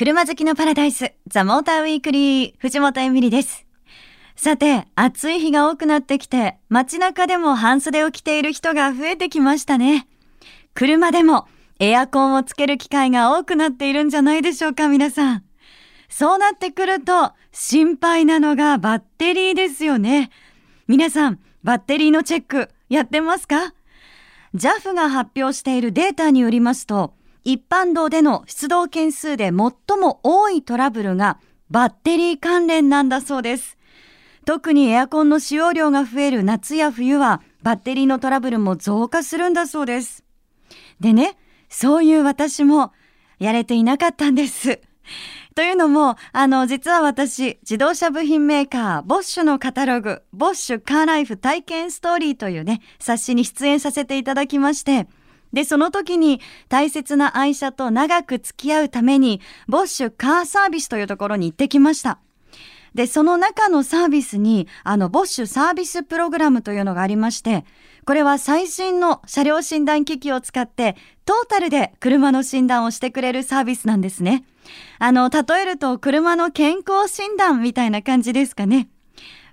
車好きのパラダイス、ザ・モーターウィークリー、藤本恵美里です。さて、暑い日が多くなってきて、街中でも半袖を着ている人が増えてきましたね。車でもエアコンをつける機会が多くなっているんじゃないでしょうか、皆さん。そうなってくると、心配なのがバッテリーですよね。皆さん、バッテリーのチェックやってますか？ JAF が発表しているデータによりますと、一般道での出動件数で最も多いトラブルがバッテリー関連なんだそうです。特にエアコンの使用量が増える夏や冬はバッテリーのトラブルも増加するんだそうです。でね、そういう私もやれていなかったんです。というのも、実は私、自動車部品メーカー、ボッシュのカタログ、ボッシュカーライフ体験ストーリーというね、冊子に出演させていただきまして、で、その時に大切な愛車と長く付き合うために、ボッシュカーサービスというところに行ってきました。で、その中のサービスに、ボッシュサービスプログラムというのがありまして、これは最新の車両診断機器を使って、トータルで車の診断をしてくれるサービスなんですね。例えると車の健康診断みたいな感じですかね。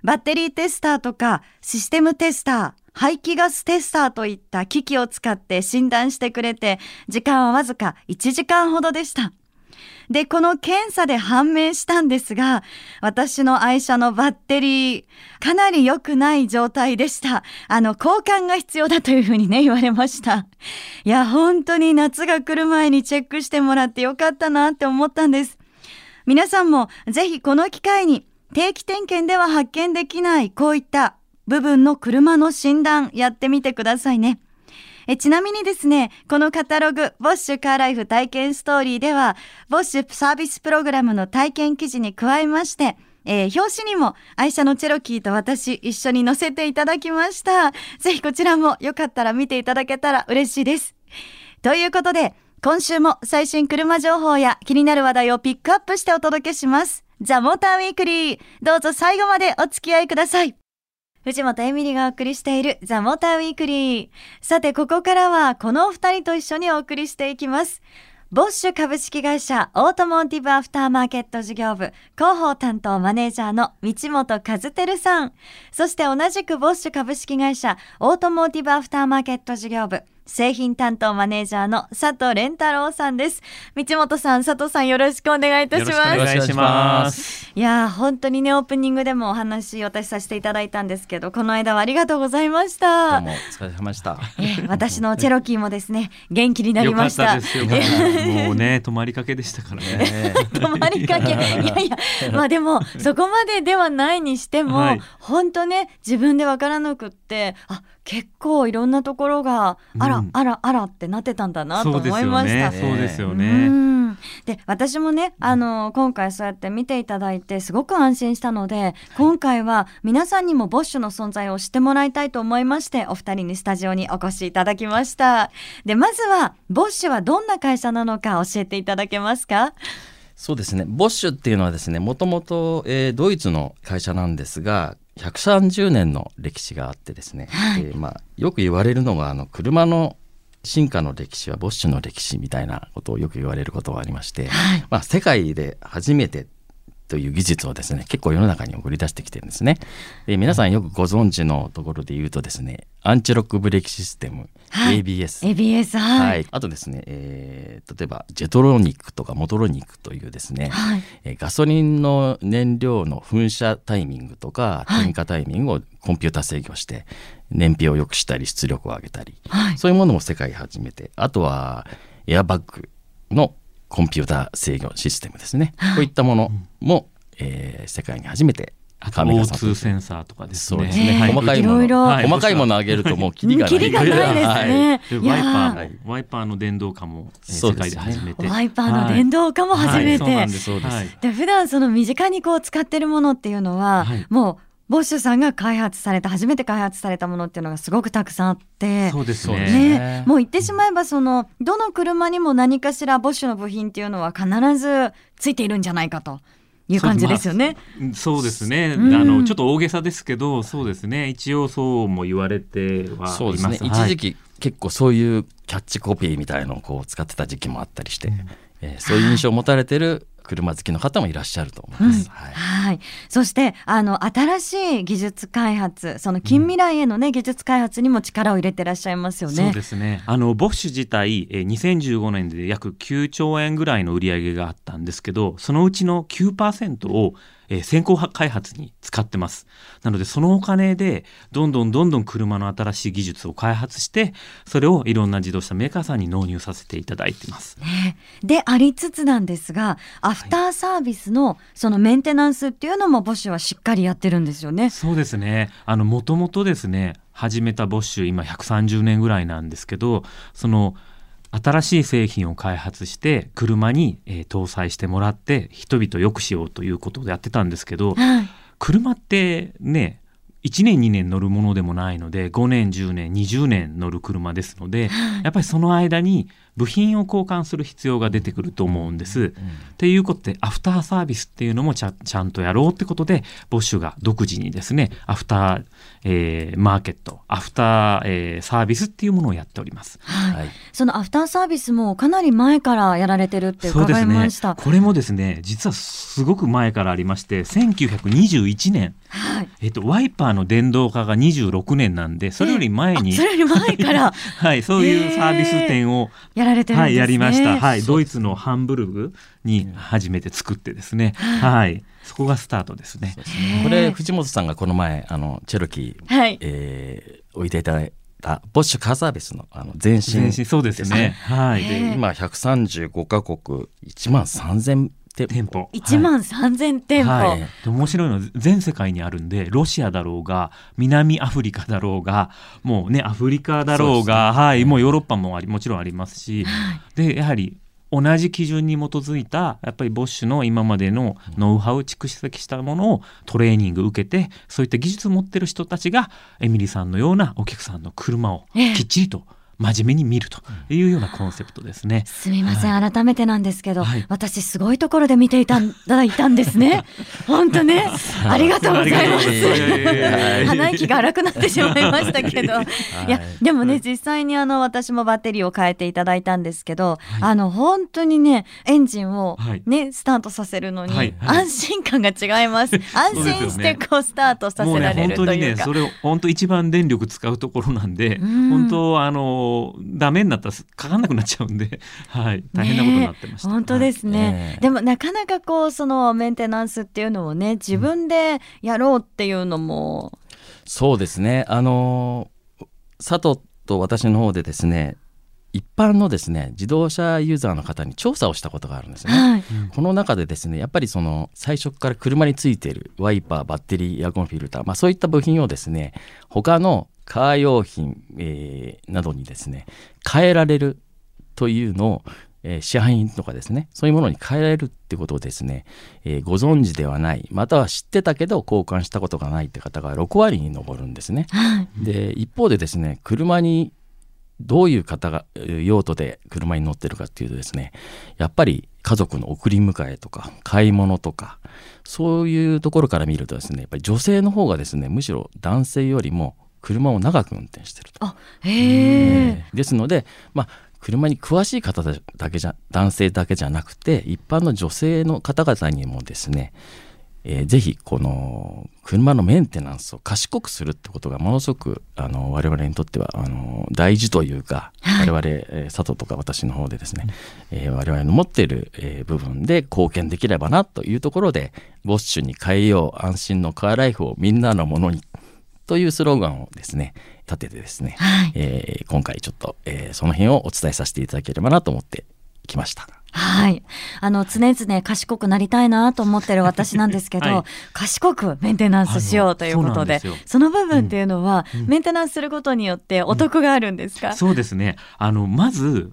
バッテリーテスターとかシステムテスター、排気ガステスターといった機器を使って診断してくれて、時間はわずか1時間ほどでした。で、この検査で判明したんですが、私の愛車のバッテリー、かなり良くない状態でした。交換が必要だというふうにね、言われました。いや、本当に夏が来る前にチェックしてもらってよかったなって思ったんです。皆さんもぜひこの機会に、定期点検では発見できないこういった部分の車の診断やってみてくださいね。ちなみにですね、このカタログ、ボッシュカーライフ体験ストーリーでは、ボッシュサービスプログラムの体験記事に加えまして、表紙にも愛車のチェロキーと私一緒に載せていただきました。ぜひこちらもよかったら見ていただけたら嬉しいです。ということで、今週も最新車情報や気になる話題をピックアップしてお届けします。ザ・モーターウィークリー。どうぞ最後までお付き合いください。藤本恵美里がお送りしているザ・モーターウィークリー。さて、ここからはこのお二人と一緒にお送りしていきます。ボッシュ株式会社オートモーティブアフターマーケット事業部広報担当マネージャーの道本和輝さん。そして同じくボッシュ株式会社オートモーティブアフターマーケット事業部製品担当マネージャーの佐藤蓮太郎さんです。道本さん、佐藤さん、よろしくお願いいたします。よろしくお願いします。いやー、本当にね、オープニングでもお話私させていただいたんですけど、この間はありがとうございました。どうもお疲れ様でした。私のチェロキーもですね、元気になりました。よかったですよ。もうね、泊まりかけでしたからね。泊まりかけ。いやいや、まあでもそこまでではないにしても、はい、本当ね、自分でわからなくって、あ、結構いろんなところがあら、うん、あらってなってたんだなと思いました。そうですよね。で、私もね、今回そうやって見ていただいてすごく安心したので、今回は皆さんにもボッシュの存在を知ってもらいたいと思いまして、お二人にスタジオにお越しいただきました。で、まずはボッシュはどんな会社なのか教えていただけますか？そうですね。ボッシュっていうのはですね、もともとドイツの会社なんですが、130年の歴史があってですね、はい、よく言われるのが車の進化の歴史はボッシュの歴史みたいなことをよく言われることがありまして、はい、世界で初めてという技術をですね、結構世の中に送り出してきてるんですね。で、皆さんよくご存知のところで言うとですね、アンチロックブレーキシステム、はい、ABS、はいはい、あとですね、例えばジェトロニックとかモトロニックというですね、はい、ガソリンの燃料の噴射タイミングとか点火タイミングをコンピューター制御して燃費を良くしたり出力を上げたり、はい、そういうものも世界初めて、あとはエアバッグのコンピューター制御システムですね、はい、こういったものも、世界に初めてO2 センサーとかですね、細かいものを上げるともうキリがないですね。ワイパーの電動化も世界で初めて、ワイパーの電動化も初めて、普段その身近にこう使ってるものっていうのは、はい、もうボッシュさんが初めて開発されたものっていうのがすごくたくさんあって、そうですね、もう言ってしまえばどの車にも何かしらボッシュの部品っていうのは必ずついているんじゃないかという感じですよね。そうですね、ちょっと大げさですけど、そうですね、一応そうも言われてはいます。そうですね、一時期結構そういうキャッチコピーみたいのをこう使ってた時期もあったりして、そういう印象を持たれてる車好きの方もいらっしゃると思います、はいはいはい、そして新しい技術開発、その近未来への、ね、技術開発にも力を入れてらっしゃいますよね。そうですね、ボッシュ自体2015年で約9兆円ぐらいの売り上げがあったんですけど、そのうちの 9% を先行開発に使ってます。なのでそのお金でどんどん車の新しい技術を開発して、それをいろんな自動車メーカーさんに納入させていただいてます、ね、でありつつなんですが、アフターサービスのそのメンテナンスっていうのもボッシュはしっかりやってるんですよね。そうですね、もともとですね始めたボッシュ今130年ぐらいなんですけど、その新しい製品を開発して車に搭載してもらって人々を良くしようということでやってたんですけど、はい、車ってね1年2年乗るものでもないので5年10年20年乗る車ですので、はい、やっぱりその間に部品を交換する必要が出てくると思うんです、うん、っていうことでアフターサービスっていうのもちゃんとやろうってことで、ボッシュが独自にですねアフター、マーケットアフター、サービスっていうものをやっております、はいはい、そのアフターサービスもかなり前からやられてるって伺いました。そうですね、これもですね実はすごく前からありまして、1921年、はいワイパーの電動化が26年なんで、それより前に、それより前から、はい、そういうサービス店を、やられてるんですね、はい、やりました、はい、ドイツのハンブルグに初めて作ってですね、はい、そこがスタートですね。これ藤本さんがこの前チェロキー、はい置いていただいたボッシュカーサービスの前身ですね。そうですね、はい、で今135カ国1万3000店舗1万3000店舗、はいはい、面白いのは全世界にあるんで、ロシアだろうが南アフリカだろうがもうねアフリカだろうが、はい、もうヨーロッパももちろんありますし、はい、でやはり同じ基準に基づいたやっぱりボッシュの今までのノウハウを蓄積したものをトレーニング受けて、そういった技術を持ってる人たちがエミリーさんのようなお客さんの車をきっちりと真面目に見るというようなコンセプトですね。すみません、はい、改めてなんですけど、はい、私すごいところで見ていただいたんですね本当ねありがとうございます鼻息が荒くなってしまいましたけど、はい、いやでもね、はい、実際に私もバッテリーを変えていただいたんですけど、はい、本当にねエンジンを、ねはい、スタートさせるのに、はいはい、安心感が違います、はい、安心してこうスタートさせられるというか、もうね、本当にねそれを本当一番電力使うところなんで、うん、本当ダメになったらかかんなくなっちゃうんで、はい、大変なことになってました、ね、本当ですね、でもなかなかこうそのメンテナンスっていうのをね自分でやろうっていうのも、うん、そうですね佐藤と私の方でですね一般のですね自動車ユーザーの方に調査をしたことがあるんですね、はい、この中でですねやっぱりその最初から車についているワイパーバッテリーエアコンフィルター、そういった部品をですね他のカー用品、などにですね変えられるというのを、市販品とかですねそういうものに変えられるってことをですね、ご存知ではない、または知ってたけど交換したことがないって方が6割に上るんですね、はい、で一方でですね車にどういう方が用途で車に乗ってるかっていうとですねやっぱり家族の送り迎えとか買い物とかそういうところから見るとですねやっぱり女性の方がですねむしろ男性よりも車を長く運転してると。ですので、車に詳しい方だけじゃ男性だけじゃなくて一般の女性の方々にもですね、ぜひこの車のメンテナンスを賢くするってことがものすごく我々にとっては大事というか、はい、我々佐藤とか私の方でですね、我々の持っている、部分で貢献できればなというところでボッシュに変えよう安心のカーライフをみんなのものにというスローガンをですね立ててですね、はい今回ちょっと、その辺をお伝えさせていただければなと思ってきました。はい、常々賢くなりたいなと思ってる私なんですけど、はい、賢くメンテナンスしようということで、その部分っていうのは、うん、メンテナンスすることによってお得があるんですか？そうですねまず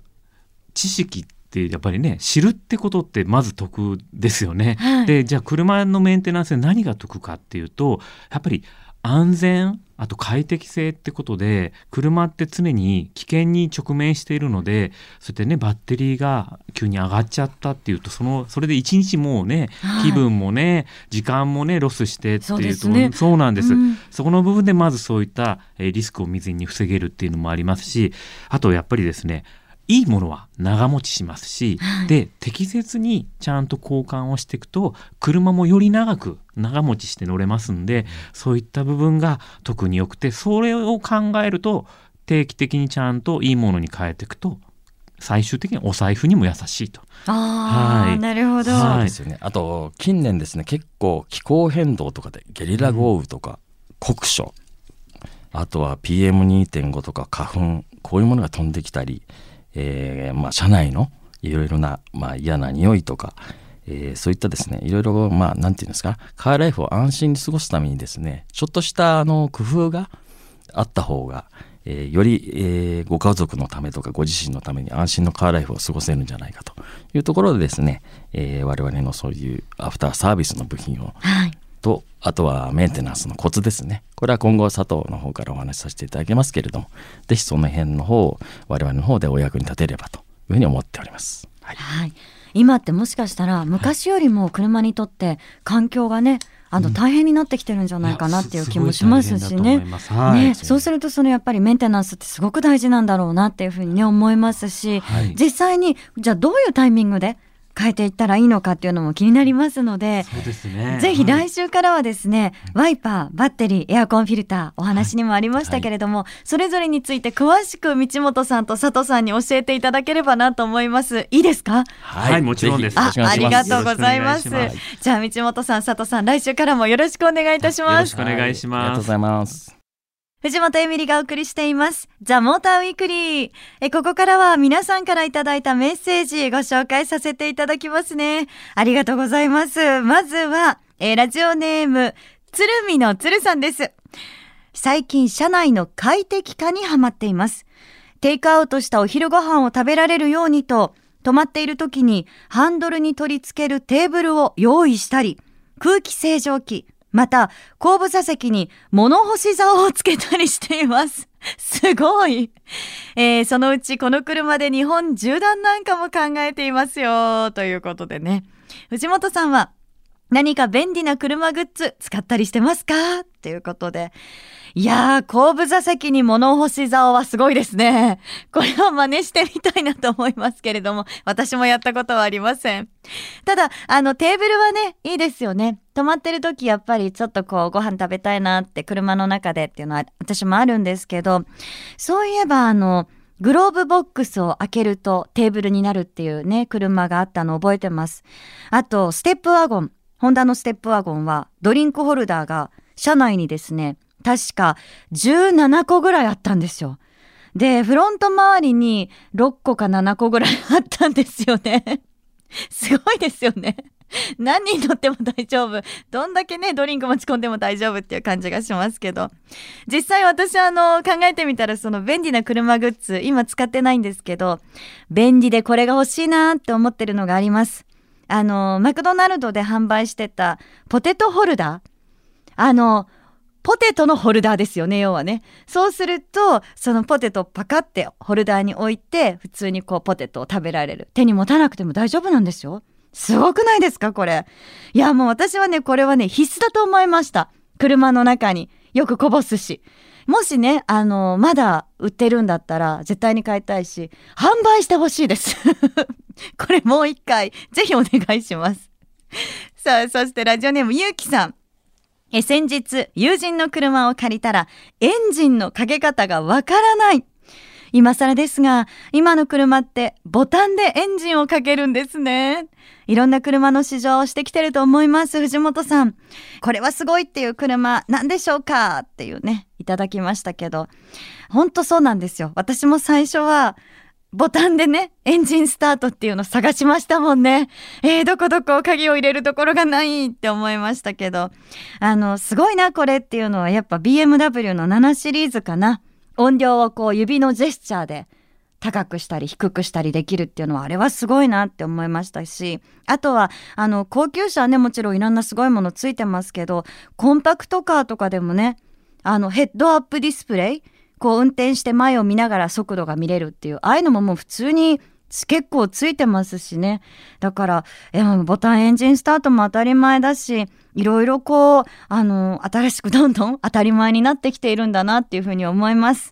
知識ってやっぱりね知るってことってまず得ですよね、はい、でじゃあ車のメンテナンスで何が得かっていうとやっぱり安全あと快適性ってことで車って常に危険に直面しているのでそうやってねバッテリーが急に上がっちゃったっていうとそれで一日もうね気分もね時間もねロスしてっていうとそうなんです、うん、そこの部分でまずそういったリスクを未然に防げるっていうのもありますしあとやっぱりですねいいものは長持ちしますし、はい、で適切にちゃんと交換をしていくと車もより長く長持ちして乗れますんで、そういった部分が特に良くて、それを考えると定期的にちゃんといいものに変えていくと最終的にお財布にも優しいと。あ、はい、なるほど、そうですよね。あと近年ですね、結構気候変動とかでゲリラ豪雨とか、酷暑、あとは PM2.5 とか花粉、こういうものが飛んできたり、車内のいろいろな、嫌な匂いとか、そういったですね、いろいろ、なんていうんですか、カーライフを安心に過ごすためにですね、ちょっとした工夫があった方が、より、ご家族のためとかご自身のために安心のカーライフを過ごせるんじゃないかというところでですね、我々のそういうアフターサービスの部品を、はい、とあとはメンテナンスのコツですね、これは今後佐藤の方からお話しさせていただきますけれども、ぜひその辺の方を我々の方でお役に立てればというふうに思っております、はいはい、今ってもしかしたら昔よりも車にとって環境がね、大変になってきてるんじゃないかなっていう気もしますしね。そうするとやっぱりメンテナンスってすごく大事なんだろうなっていうふうに、ね、思いますし、はい、実際にじゃあどういうタイミングで変えていったらいいのかっていうのも気になりますので、そうですね、ぜひ来週からはですね、はい、ワイパー、バッテリー、エアコン、フィルター、お話にもありましたけれども、はい、それぞれについて詳しく道本さんと佐藤さんに教えていただければなと思います。いいですか？はい、はい、もちろんです。 ありがとうございます。じゃあ道本さん、佐藤さん、来週からもよろしくお願いいたします。よろしくお願いします、はい、ありがとうございます。藤本恵美里がお送りしていますザ・モーターウィークリー。ここからは皆さんからいただいたメッセージご紹介させていただきますね。ありがとうございます。まずは、ラジオネーム鶴見の鶴さんです。最近車内の快適化にハマっています。テイクアウトしたお昼ご飯を食べられるようにと、止まっている時にハンドルに取り付けるテーブルを用意したり、空気清浄機、また後部座席に物干し竿をつけたりしています。すごい、そのうちこの車で日本縦断なんかも考えていますよということでね。藤本さんは何か便利な車グッズ使ったりしてますかということで、いやー、後部座席に物干し竿はすごいですね。これを真似してみたいなと思いますけれども、私もやったことはありません。ただテーブルはね、いいですよね。止まってる時やっぱりちょっとご飯食べたいなって車の中でっていうのは私もあるんですけど、そういえばグローブボックスを開けるとテーブルになるっていうね、車があったのを覚えてます。あとステップワゴン、ホンダのステップワゴンはドリンクホルダーが車内にですね、確か17個ぐらいあったんですよ。でフロント周りに6個か7個ぐらいあったんですよね。すごいですよね。何人乗っても大丈夫、どんだけねドリンク持ち込んでも大丈夫っていう感じがしますけど、実際私考えてみたら、その便利な車グッズ今使ってないんですけど、便利でこれが欲しいなって思ってるのがあります。マクドナルドで販売してたポテトホルダー、ポテトのホルダーですよね、要はね。そうするとそのポテトをパカってホルダーに置いて、普通にポテトを食べられる、手に持たなくても大丈夫なんですよ。すごくないですかこれ。いや、もう私はね、これはね必須だと思いました。車の中によくこぼすし、もしねまだ売ってるんだったら絶対に買いたいし、販売してほしいですこれもう一回ぜひお願いしますさあ、そしてラジオネームゆうきさん、先日友人の車を借りたらエンジンのかけ方がわからない。今更ですが、今の車ってボタンでエンジンをかけるんですね。いろんな車の試乗をしてきてると思います。藤本さん、これはすごいっていう車なんでしょうかっていうね、いただきましたけど、本当そうなんですよ。私も最初はボタンでね、エンジンスタートっていうの探しましたもんね。どこ鍵を入れるところがないって思いましたけど、すごいなこれっていうのは、やっぱ BMW の7シリーズかな。音量を指のジェスチャーで高くしたり低くしたりできるっていうのは、あれはすごいなって思いましたし、あとは高級車はね、もちろんいろんなすごいものついてますけど、コンパクトカーとかでもね、ヘッドアップディスプレイ、運転して前を見ながら速度が見れるっていう、ああいうのももう普通に結構ついてますしね。だからボタンエンジンスタートも当たり前だし、いろいろ新しくどんどん当たり前になってきているんだなっていうふうに思います。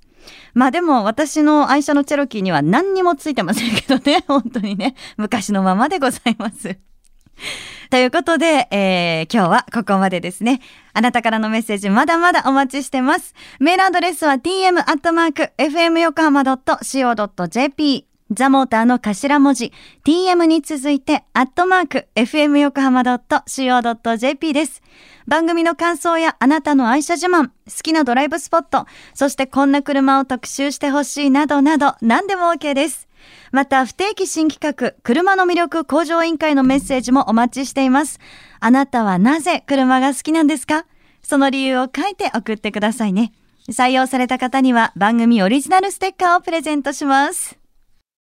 まあでも私の愛車のチェロキーには何にもついてませんけどね、本当にね、昔のままでございますということで、今日はここまでですね。あなたからのメッセージまだまだお待ちしてます。メールアドレスは tm@fmyokohama.co.jp、 ザモーターの頭文字 tm に続いて @fmyokohama.co.jp です。番組の感想やあなたの愛車自慢、好きなドライブスポット、そしてこんな車を特集してほしいなどなど、何でも OK です。また不定期新企画、車の魅力向上委員会のメッセージもお待ちしています。あなたはなぜ車が好きなんですか？その理由を書いて送ってくださいね。採用された方には番組オリジナルステッカーをプレゼントします。